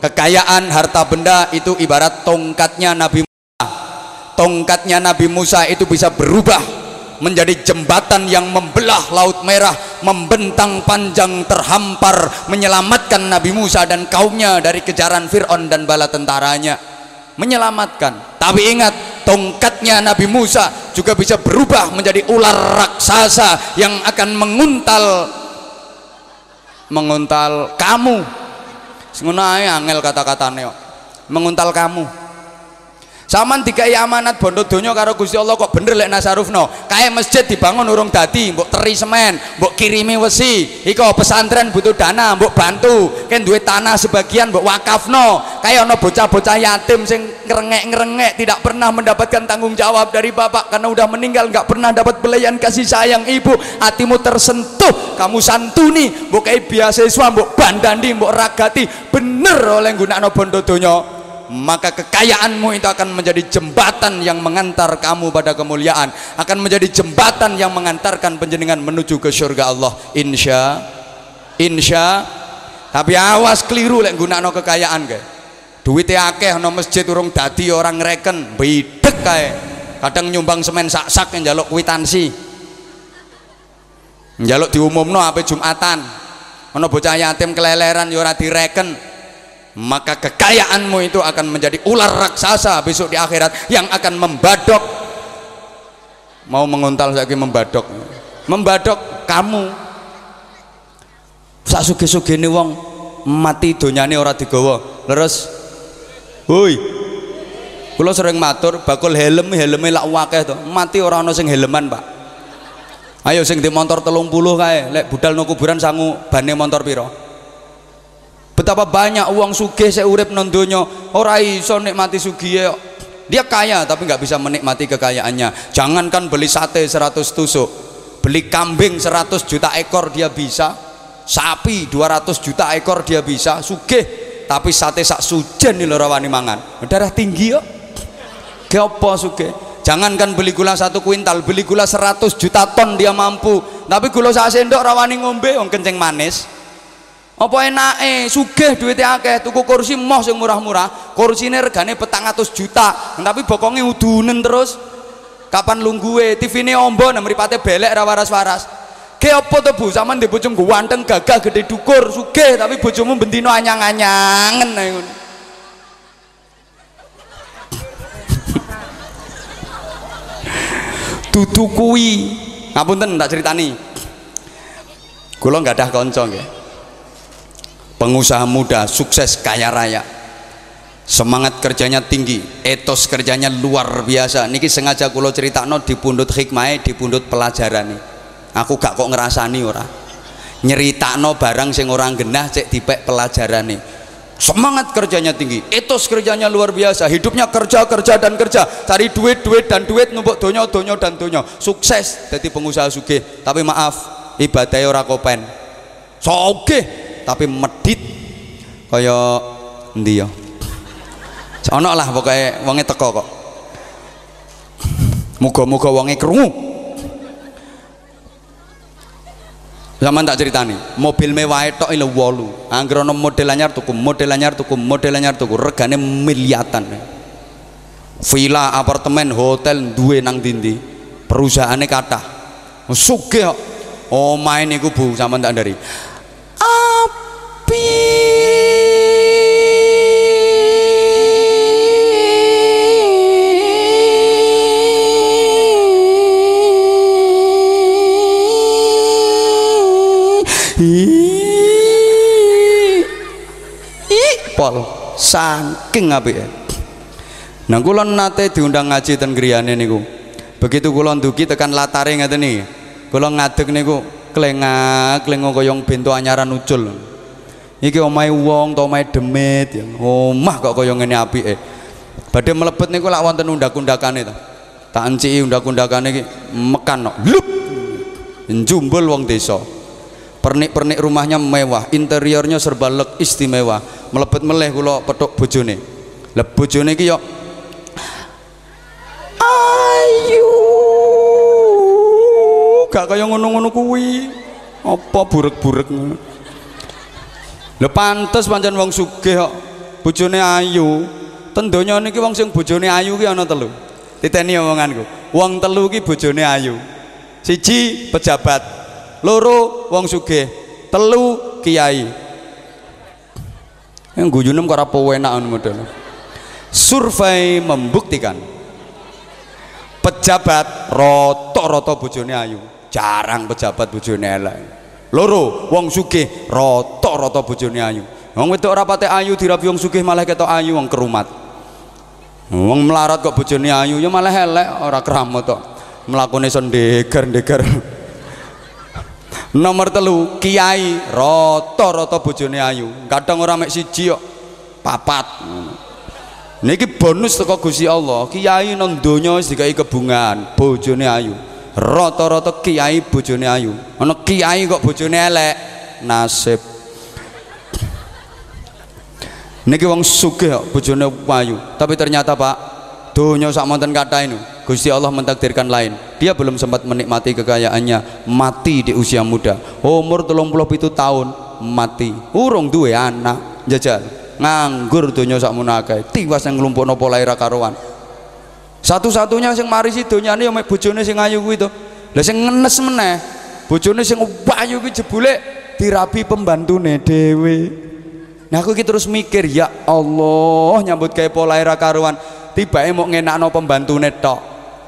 kekayaan harta benda itu ibarat tongkatnya Nabi Musa. Tongkatnya Nabi Musa itu bisa berubah menjadi jembatan yang membelah Laut Merah, membentang panjang terhampar, menyelamatkan Nabi Musa dan kaumnya dari kejaran Fir'aun dan bala tentaranya. Menyelamatkan. Tapi ingat, tongkatnya Nabi Musa juga bisa berubah menjadi ular raksasa yang akan menguntal kamu. Sengunanya angel kata-katanya, menguntal kamu. Saman dikai amanat bondo donya karo Gusti Allah kok bener lek nasarufno. Kae masjid dibangun urung dadi, mbok teri semen, mbok kirimi wesi. Iko pesantren butuh dana, mbok bantu. Ken duwe tanah sebagian mbok wakafno. Kae ana bocah-bocah yatim sing ngrengek-ngrengek tidak pernah mendapatkan tanggung jawab dari bapak karena udah meninggal, enggak pernah dapat belayan kasih sayang ibu. Hatimu tersentuh, kamu santuni, mbok kei biasiswa, mbok bandani, mbok ragati. Bener oleh nggunakno bondo donya. Maka kekayaanmu itu akan menjadi jembatan yang mengantar kamu pada kemuliaan, akan menjadi jembatan yang mengantarkan penjenengan menuju ke surga Allah. Insya. Tapi awas keliru lek nggunakno kekayaan kae. Duwite akeh ana masjid urung dadi orang ngreken, bidek kae. Kadang nyumbang semen sak-sak njaluk kwitansi. Njaluk diumumno ape Jumatan. Ana bocah yatim keleleran ya ora direken. Maka kekayaanmu itu akan menjadi ular raksasa besok di akhirat yang akan membadok. Mau menguntal lagi membadok. Membadok kamu. Sak sugih-sugihne wong mati donyane ora digawa. Leres. Hoi. Kula sering matur bakul helme lak akeh to. Mati ora ana sing heleman, Pak. Ayo sing di motor 30 kae, lek budal nang kuburan sangu bane motor pira? Betapa banyak uang sugih seurip nondonya ora iso nikmati sugihe. Dia kaya tapi nggak bisa menikmati kekayaannya. Jangankan beli sate 100 tusuk, beli kambing 100 juta ekor dia bisa, sapi 200 juta ekor dia bisa, sugih tapi sate sak sujen lho ora wani mangan. Darah tinggi yo. Ge apa sugih? Jangankan beli gula 1 kuintal, beli gula 100 juta ton dia mampu. tapi gula sak sendok rawani ngombe wong kencing manis. Apa enake sugih duwite akeh tuku kursi moh sing murah-murah, kursine regane 400 juta, tapi bokonge udunen terus. Kapan lungguhe, TV-ne ombo nang mripate belek ra waras-waras. Ke apa to Bu? Sampeyan ndek bojomu ganteng gagah gede dukur sugih tapi bojomu bendino anyang-anyangen ngono. Dudu kuwi. Ngapunten tak ceritani. Kula nggadah kanca nggih. Pengusaha muda, sukses, kaya raya, semangat kerjanya tinggi, etos kerjanya luar biasa. Niki sengaja kulo ceritakno dipundhut hikmahe, dipundhut pelajarane. Aku gak kok ngerasani ora. Nyeritakno barang sing ora genah cek dipek pelajarane. Semangat kerjanya tinggi, etos kerjanya luar biasa, hidupnya kerja, kerja dan kerja, cari duit, duit dan duit, numpuk donya, donya dan donya. Sukses dadi pengusaha sugih, tapi maaf, ibadahe ora kopen. Sugih tapi medit kaya endi ya ana lah pokoke wonge teko kok muga-muga wonge krungu. Zaman tak ceritani mobil mewah tok lho 8 anggere ana model anyar tuku model anyar tuku model anyar tuku regane miliatan villa apartemen hotel duwe nang ndi-ndi perusahaane kathah sugih kok omahe niku Bu sampean tak ndari api pol saking apike nang kula nate diundang ngaji ten griyane niku begitu kula ndugi tekan latare ngaten niki kula ngadeg niku klengak klengo koyong bento anyaran ucul iki omahe wong ta omahe demit ya omah kok kaya ngene apike badhe mlebet niku lak wonten undak-undakane ta tak enciki undak-undakane iki mekan kok lup njumbul wong desa pernik-pernik rumahnya mewah interiornya serba lek istimewa mlebet meleh kula petuk bojone lha bojone iki yo gak kaya ngono-ngono kuwi apa burek-burek lho pantes pancen wong sugih kok bojone ayu ten donya niki wong sing bojone ayu ki ana 3 titeni omonganku wong 3 ki bojone ayu 1 pejabat 2 wong sugih 3 kiai yang guyunem kok ora penak ngono model survei membuktikan pejabat rata-rata bojone ayu jarang pejabat bojone elek 2 wong sugih rata-rata bojone ayu wong wedok ora pate ayu dirabi wong sugih malah ketok ayu wong kerumat wong melarat kok bojone ayu ya malah elek ora keramat kok mlakune iso ndeger-ndeger nomor 3 kiai rata-rata bojone ayu kadang ora mek 1 kok 4 niki bonus teko Gusti Allah kiai nang donya wis dikai kebungan bojone ayu rata-rata kiai bojone ayu ana kiai kok bojone elek nasib niki wong sugih kok bojone ayu tapi ternyata Pak donya sak monten kathah niku Gusti Allah mentakdirkan lain dia belum sempat menikmati kekayaannya mati di usia muda umur 37 tahun mati urung duwe anak jajal nganggur donya sak menakae tiwas nang nglumpukno pola ira karuan satu-satunya sing marisi donyane ya mek bojone sing ayu kuwi to. Lah sing ngenes meneh, bojone sing ayu kuwi jebule dirabi pembantune dhewe. Nah aku iki terus mikir, ya Allah, nyambut gawe pola ora karuan, tibake mok ngenakno pembantune tok.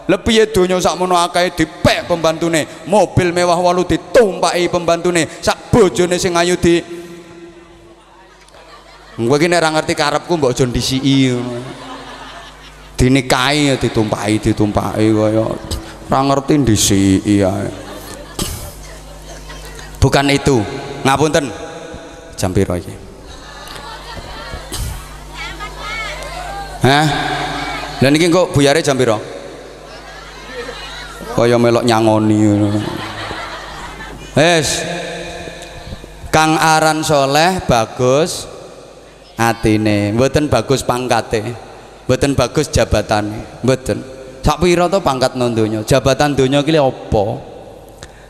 Lah piye donya sakmono akeh dipek pembantune, mobil mewah 8 ditumpaki pembantune, sak bojone sing ayu di kowe iki nek ora ngerti karepku mbok aja ndhisiki ngono. Dinikahi ya ditumpaki kaya ora ngerti ndhisiki ae. Bukan itu. Ngapunten. Jam piro iki? Hah? Lah niki kok buyare jam piro? Kaya melok nyangoni ngono. Wis. Kang aran soleh bagus atine, mboten bagus pangkate. Mboten bagus jabatan mboten sak pira to pangkat nang donya jabatan donya ki apa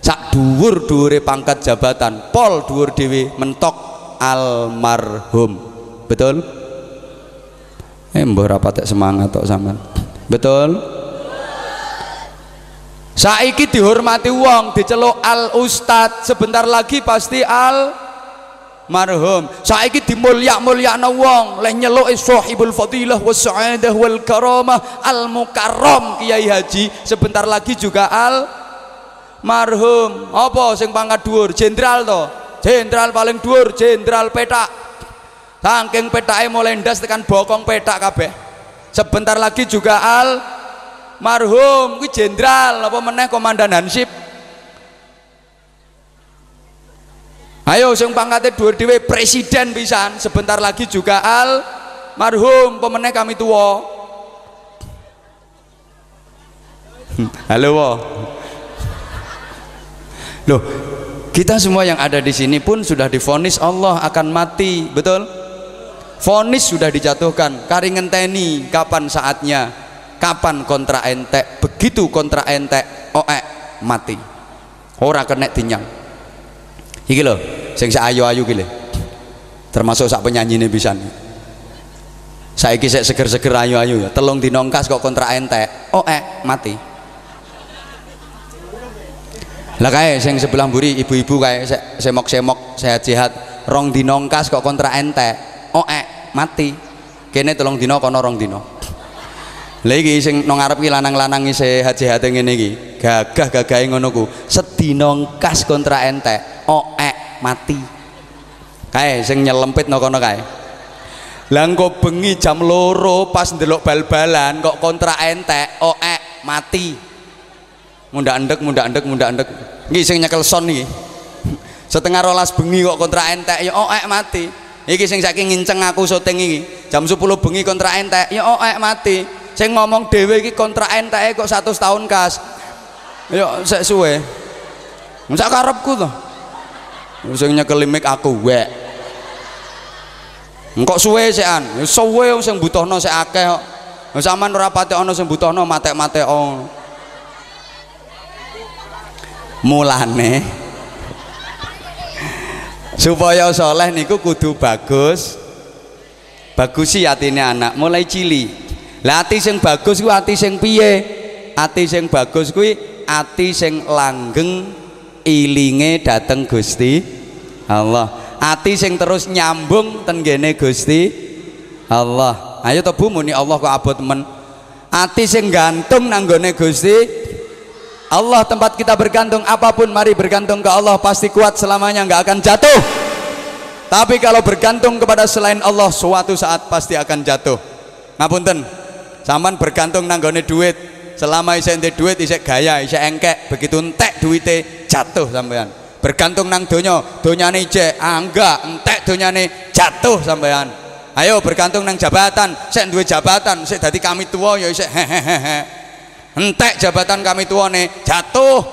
sak dhuwur-dhuwure pangkat jabatan, pol dhuwur dhewe mentok almarhum. Betul? Mbah rapatek semangat tok sampean. Betul? Saiki dihormati wong, diceluk al ustad, sebentar lagi pasti al marhum. Saiki dimulyak-mulyakna wong, leh nyeluke sahibul fadilah wassa'adah wal karamah al mukarram Kiai Haji, sebentar lagi juga al marhum. Apa sing pangkat dhuwur? Jenderal to. Jenderal paling dhuwur, jenderal petak. Saking petake mulai ndas tekan bokong petak kabeh. Sebentar lagi juga al marhum. Kuwi jenderal apa meneh komandan Hansip. Ayo sing pangkate dhuwur dhewe presiden pisan, sebentar lagi juga al marhum, pemeneh kami tuwa. Halo wo. Loh, kita semua yang ada di sini pun sudah divonis Allah akan mati, betul? Vonis sudah dijatuhkan, kari ngenteni kapan saatnya, kapan kontra entek. Begitu kontra entek, oek mati. Ora kenek dinyang. Iki lho sing sak ayu-ayu ki lho. Termasuk sak penyanyine pisan. Saiki sik seger-seger ayu-ayu ya. Telung dina ngkas kok kontrak entek. Mati. Lah kae sing sebelah mburi ibu-ibu kae sik semok-semok sehat-sehat, rong dina ngkas kok kontrak entek. Mati. Kene telung dina kono rong dina. Lah iki sing nang ngarep ki lanang-lanang isih sehat-sehate ngene iki. Gagah-gagahe ngono ku. Sedina ngkas kontrak entek. Mati. Kae sing nyelempit no kono kae. Lah engko bengi jam 2 pas ndelok bal-balan kok kontrak entek, mati. Mundak endek. Iki sing nyekel son iki. Setengah 12 bengi kok kontrak entek ya mati. Iki sing saiki nginceng aku syuting iki. Jam 10 bengi kontrak entek ya mati. Sing ngomong dhewe iki kontrak enteke kok 100 tahun kas. Yo sik suwe. Sak karepku to. Sing nyekel mic aku wek. Engko suwe sekan, ya suwe sing butuhno sik akeh kok. Ya sampean ora patek ana sing butuhno matek-matek. Mulane supaya saleh niku kudu bagus. Bagusi atine anak mulai cili. Lah ati sing bagus kuwi ati sing piye? Ati sing bagus kuwi ati sing langgeng ilinge dateng Gusti Allah, ati sing terus nyambung tenggene Gusti Allah. Ayo to Bu muni Allah kok abot men. Ati sing gantung nanggone Gusti Allah, tempat kita bergantung apapun mari bergantung ke Allah, pasti kuat selamanya, nggak akan jatuh. Tapi kalau bergantung kepada selain Allah suatu saat pasti akan jatuh. Ngapunten, sampean bergantung nanggone duit, selama isih ndek duit isih gaya, isih engkek, begitu entek duite jatuh sampean. Bergantung nang donya, donyane ijek, enggak entek donyane, jatuh sampean. Ayo bergantung nang jabatan, sik duwe jabatan, sik dadi kami tuwa ya isik hehehe. Entek jabatan kami tuwane, jatuh.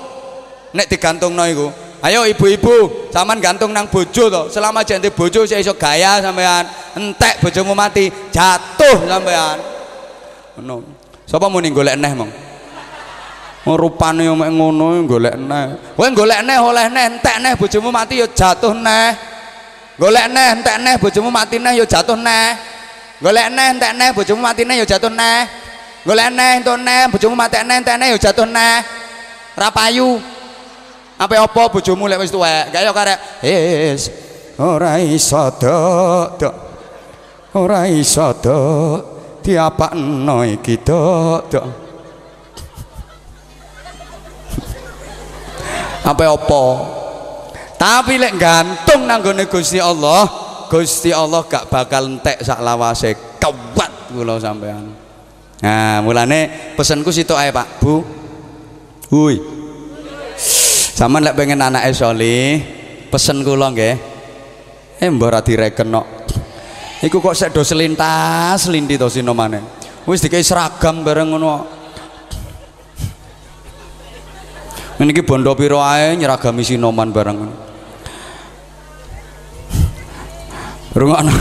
Nek digantungno iku. Ayo ibu-ibu, sampean gantung nang bojo to. Selama jek ndek bojo sik iso gaya sampean. Entek bojomu mati, jatuh sampean. Ngono. Sapa muni golek neh mong? Rupane yo mek ngono golek neh. Kowe golek neh oleh neh, entek neh bojomu mati yo jatuh neh. Golek neh entek neh bojomu mati neh yo jatuh neh. Golek neh entek neh bojomu mati neh yo jatuh neh. Golek neh entek neh bojomu mati neh entek neh yo jatuh neh. Ra payu. Ampe apa bojomu lek wis tuwek, gak yo karek wis ora iso dok. Ora iso dok diapakno iki dok. Apa-apa tapi lek gantung nanggone Gusti Allah gak bakal entek sak lawase, kuat kula sampean. Nah mulane pesenku situ ae Pak Bu. Hui sampean lek pengen anake saleh pesen kula nggih mbok ora direken kok iku kok sek do selintas lindi to sinomane wis dikei seragam bareng ngono. Niki bondo piro ae nyeragami sinoman bareng. Rungokno.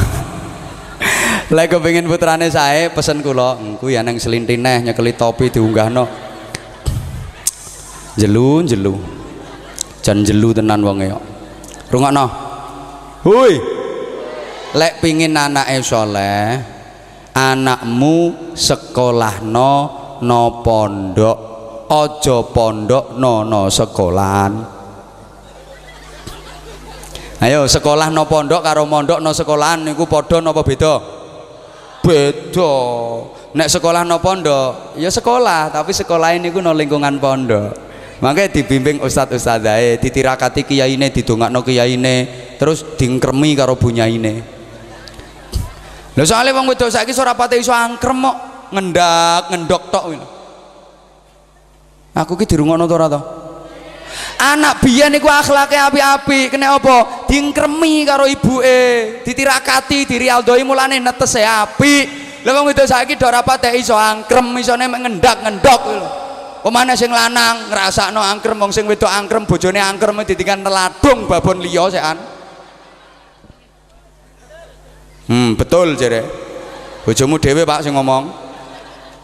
Lek kepengin putrane sae pesen kula, engku ya nang slintine nyekeli topi diunggahno. Jelu-jelu. jan jelu tenan wonge kok. Rungokno. Hoi. Lek pengin anake saleh, anakmu sekolahno no pondok, aja pondokno no sekolahan. Ayo sekolah no pondok karo mondok no sekolahan niku padha napa beda? Beda. Nek sekolah no pondok, ya sekolah, tapi sekolah ini ku no lingkungan pondok. Makanya dibimbing ustadz-ustadzae, ditirakati kiyaine, didongakno kiyaine, terus diingkremi karo bunyaine. Lho soalé wong wedok saiki ora pati iso angkrem kok, ngendhok tok. Aku ki dirungokno to ora to? Anak biyen iku akhlake apik-apik, kene apa? Diingkremi karo ibuke, ditirakati, dirialdoi mulane netese apik. Lha wong wedok saiki ora patek iso angkrem, isone mek ngendhak-ngendhok lho. Pemane sing lanang ngrasakno angkrem, wong sing wedok angkrem, bojone angkrem ditingkan teladung babon liya sekan. Betul jare. Bojomu dhewe Pak sing ngomong.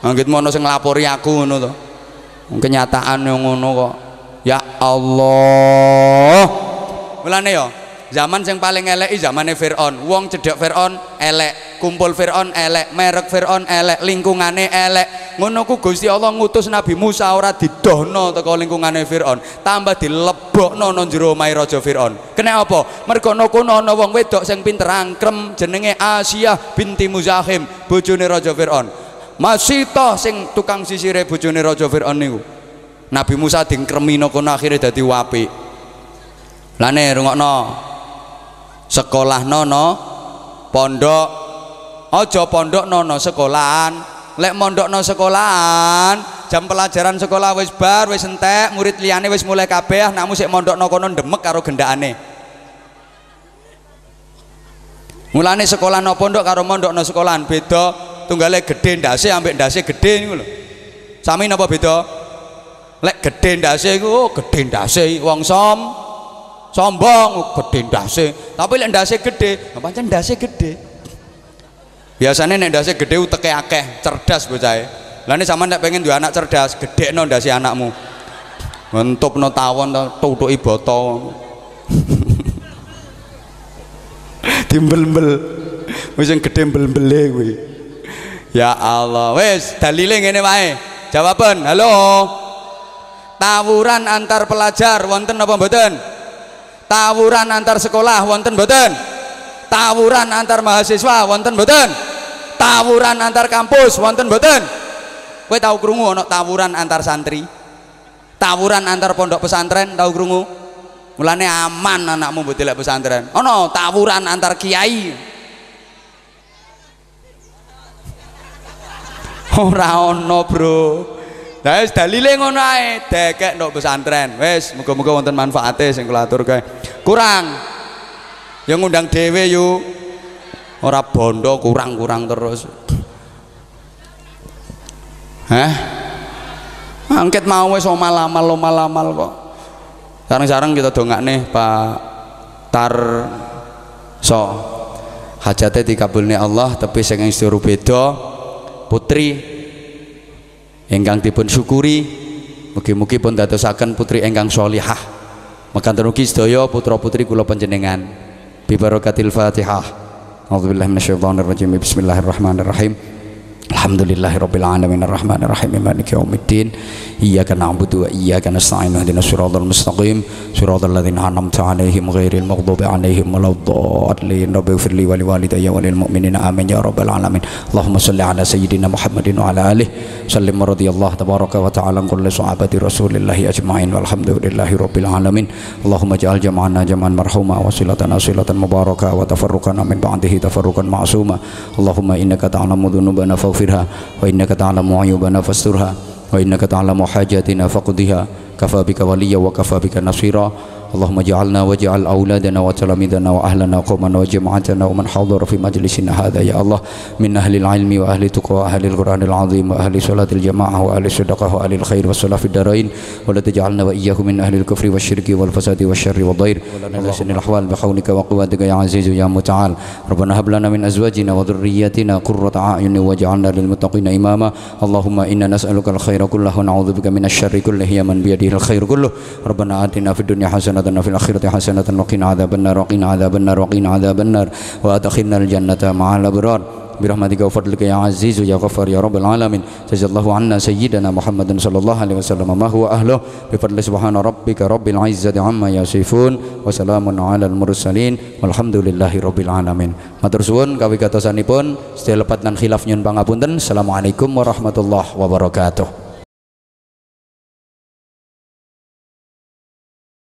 Anggitmu ana sing nglapori aku ngono to. Wong kenyataane ngono kok. Ya Allah. Mulane ya zaman yang paling elek zamane Fir'aun. Wong cedhek Fir'aun elek, kumpul Fir'aun elek, merek Fir'aun elek, lingkungane elek. Ngono ku Gusti Allah ngutus Nabi Musa ora didohno teko lingkungane Fir'aun, tambah dilebokno nang jero omahe raja Fir'aun. Kene apa? Mergo ana kono ana wong wedok sing pinter angkrem jenenge Asiyah binti Muzahim, bojone raja Fir'aun. Masitah sing tukang sisire bojone raja Fir'aun niku. Nabi Musa dingkremi nang kono akhire dadi apik. Lane rungokno. Sekolah nono pondok, ojo pondok nono sekolahan. Lek mondok nono sekolahan, jam pelajaran sekolah wis bar, wis entek, murid liane wis mulai kabeh, nakmu sik mondok nono kono demek karo gendakane. Mulane sekolah nono pondok karo mondok nono sekolahan beda, tunggale gede ndase ambek ndase gede niku lho. Sami napa beda? Lek gede ndase iku gede ndase wong som sombong, gede ndase. Tapi lek ndase gede, pancen ndase gede. Biasane nek ndase gede uteke akeh, cerdas bocahe. Lah nek sampean nek pengen duwe anak cerdas, gedhekno ndase anakmu. Ngentupno tawon tutuki boto. Dimbel-mbel. Wis sing gedhe mbel-mbele kuwi. Ya Allah, wis dalile ngene wae. Jawaban, halo. Tawuran antar pelajar wonten apa mboten? Tawuran antar sekolah wonten mboten? Tawuran antar mahasiswa wonten mboten? Tawuran antar kampus wonten mboten? Kowe tau krungu ana tawuran antar santri? Tawuran antar pondok pesantren tau krungu? Mulane aman anakmu mbok dilek pesantren. Ana tawuran antar kiai. Ora ana, Bro. Nah, dalile ngono ae, dekek ndok pesantren. Wis, muga-muga wonten manfaate sing kula atur kae. Kurang. Ya ngundang dhewe yo. Ora bondo kurang-kurang terus. Hah? Angket mau wis omal-amal kok. Sareng-sareng kita dongakne Pak Tarso. Hajate dikabulne Allah, tapi sing isih beda. Putri engkang dipun syukuri, mugi-mugi pun dadosaken putri engkang sholihah. Mekanten ugi sedaya putra-putri kula panjenengan. Bi barakatil Fatihah. Auzubillahi minasyaitonir rajim. Bismillahirrahmanirrahim. Alhamdulillahirabbil alamin arrahmanirrahim maliki yaumiddin. Iyyaka na'budu wa iyyaka nasta'in ihdinas shiratal mustaqim shiratal ladzina an'amta 'alaihim ghairil maghdubi 'alaihim waladdallin. Rabbighfirli wa liwalidayya wa lil mu'minina amin ya rabbal alamin. Allahumma shalli 'ala sayyidina Muhammadin wa 'ala alihi sallim radhiyallahu tabaraka wa ta'ala 'an kulli sahabati rasulillahi ajmain walhamdulillahi rabbil alamin. Allahumma ja'al jama'ana jama'an marhuma wa silatana silatan mubaraka wa tafarruqana min ba'dihi tafarruqan ma'suma. Allahumma innaka ta'lamu dhunubana firha wa innaka ta'lamu ayyubana fasturha wa innaka ta'lamu hajatina faqdiha kafabika waliya wa kafabika nasira. Allahumma ja'alna wa ja'al auladana wa talamidana wa ahlana qawmana wa jama'atana wa man hadhara fi majlisina hadha ya Allah min ahli al-ilmi wa ahli tuqwa wa ahli al-quranil azim wa ahli salatil jama'ah wa ahli sadaqah wa ahli al-khair wa salafid darain wa la taj'alna wa iyyahum min ahli al-kufri wa syirki wal fasadi wa syarri wa dhair wa sanil ahwal bi hawlika wa quwwatika ya azizu ya muta'al. Rabbana hab lana min azwajina wa dhurriyyatina qurrata a'yunin waj'alna lil muttaqina imama. Allahumma inna nas'aluka al-khaira kullahu wa na'udzubika minasy syarri kullihi ya man bi yadihi al-khair kulluh. Rabbana atina fid dunya hasanah hasanatan fil akhirati hasanatan wa qina adzabannar wa qina adzabannar wa qina adzabannar wa adkhilna al jannata ma'al abrar birahmatika wa fadlika ya azizu ya ghafar ya rabbal alamin. Jazakallahu anna sayyidina Muhammadan sallallahu alaihi wasallam ma huwa ahluh bi fadli subhana rabbika rabbil izzati amma yasifun wa salamun alal mursalin walhamdulillahi rabbil alamin. Matur suwun kawigatosipun sedaya lepat lan khilaf nyun pangapunten. Assalamualaikum warahmatullahi wabarakatuh.